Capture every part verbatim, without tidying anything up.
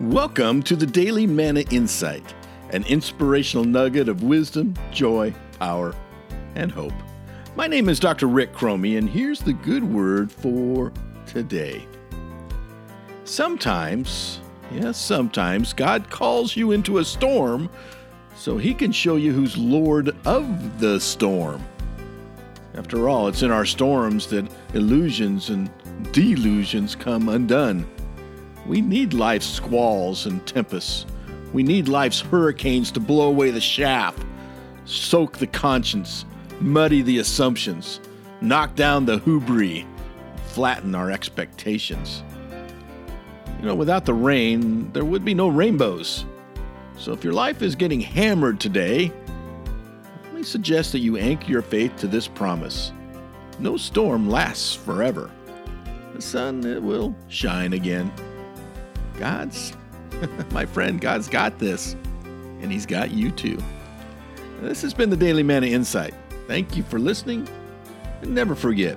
Welcome to the Daily Manna Insight, an inspirational nugget of wisdom, joy, power, and hope. My name is Doctor Rick Cromie, and here's the good word for today. Sometimes, yes, sometimes, God calls you into a storm so He can show you who's Lord of the storm. After all, it's in our storms that illusions and delusions come undone. We need life's squalls and tempests. We need life's hurricanes to blow away the chaff, soak the conscience, muddy the assumptions, knock down the hubris, flatten our expectations. You know, without the rain, there would be no rainbows. So if your life is getting hammered today, let me suggest that you anchor your faith to this promise. No storm lasts forever. The sun, it will shine again. God's, my friend, God's got this, and He's got you too. This has been the Daily Manna Insight. Thank you for listening, and never forget,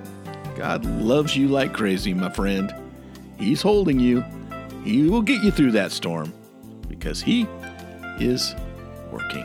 God loves you like crazy, my friend. He's holding you. He will get you through that storm because He is working.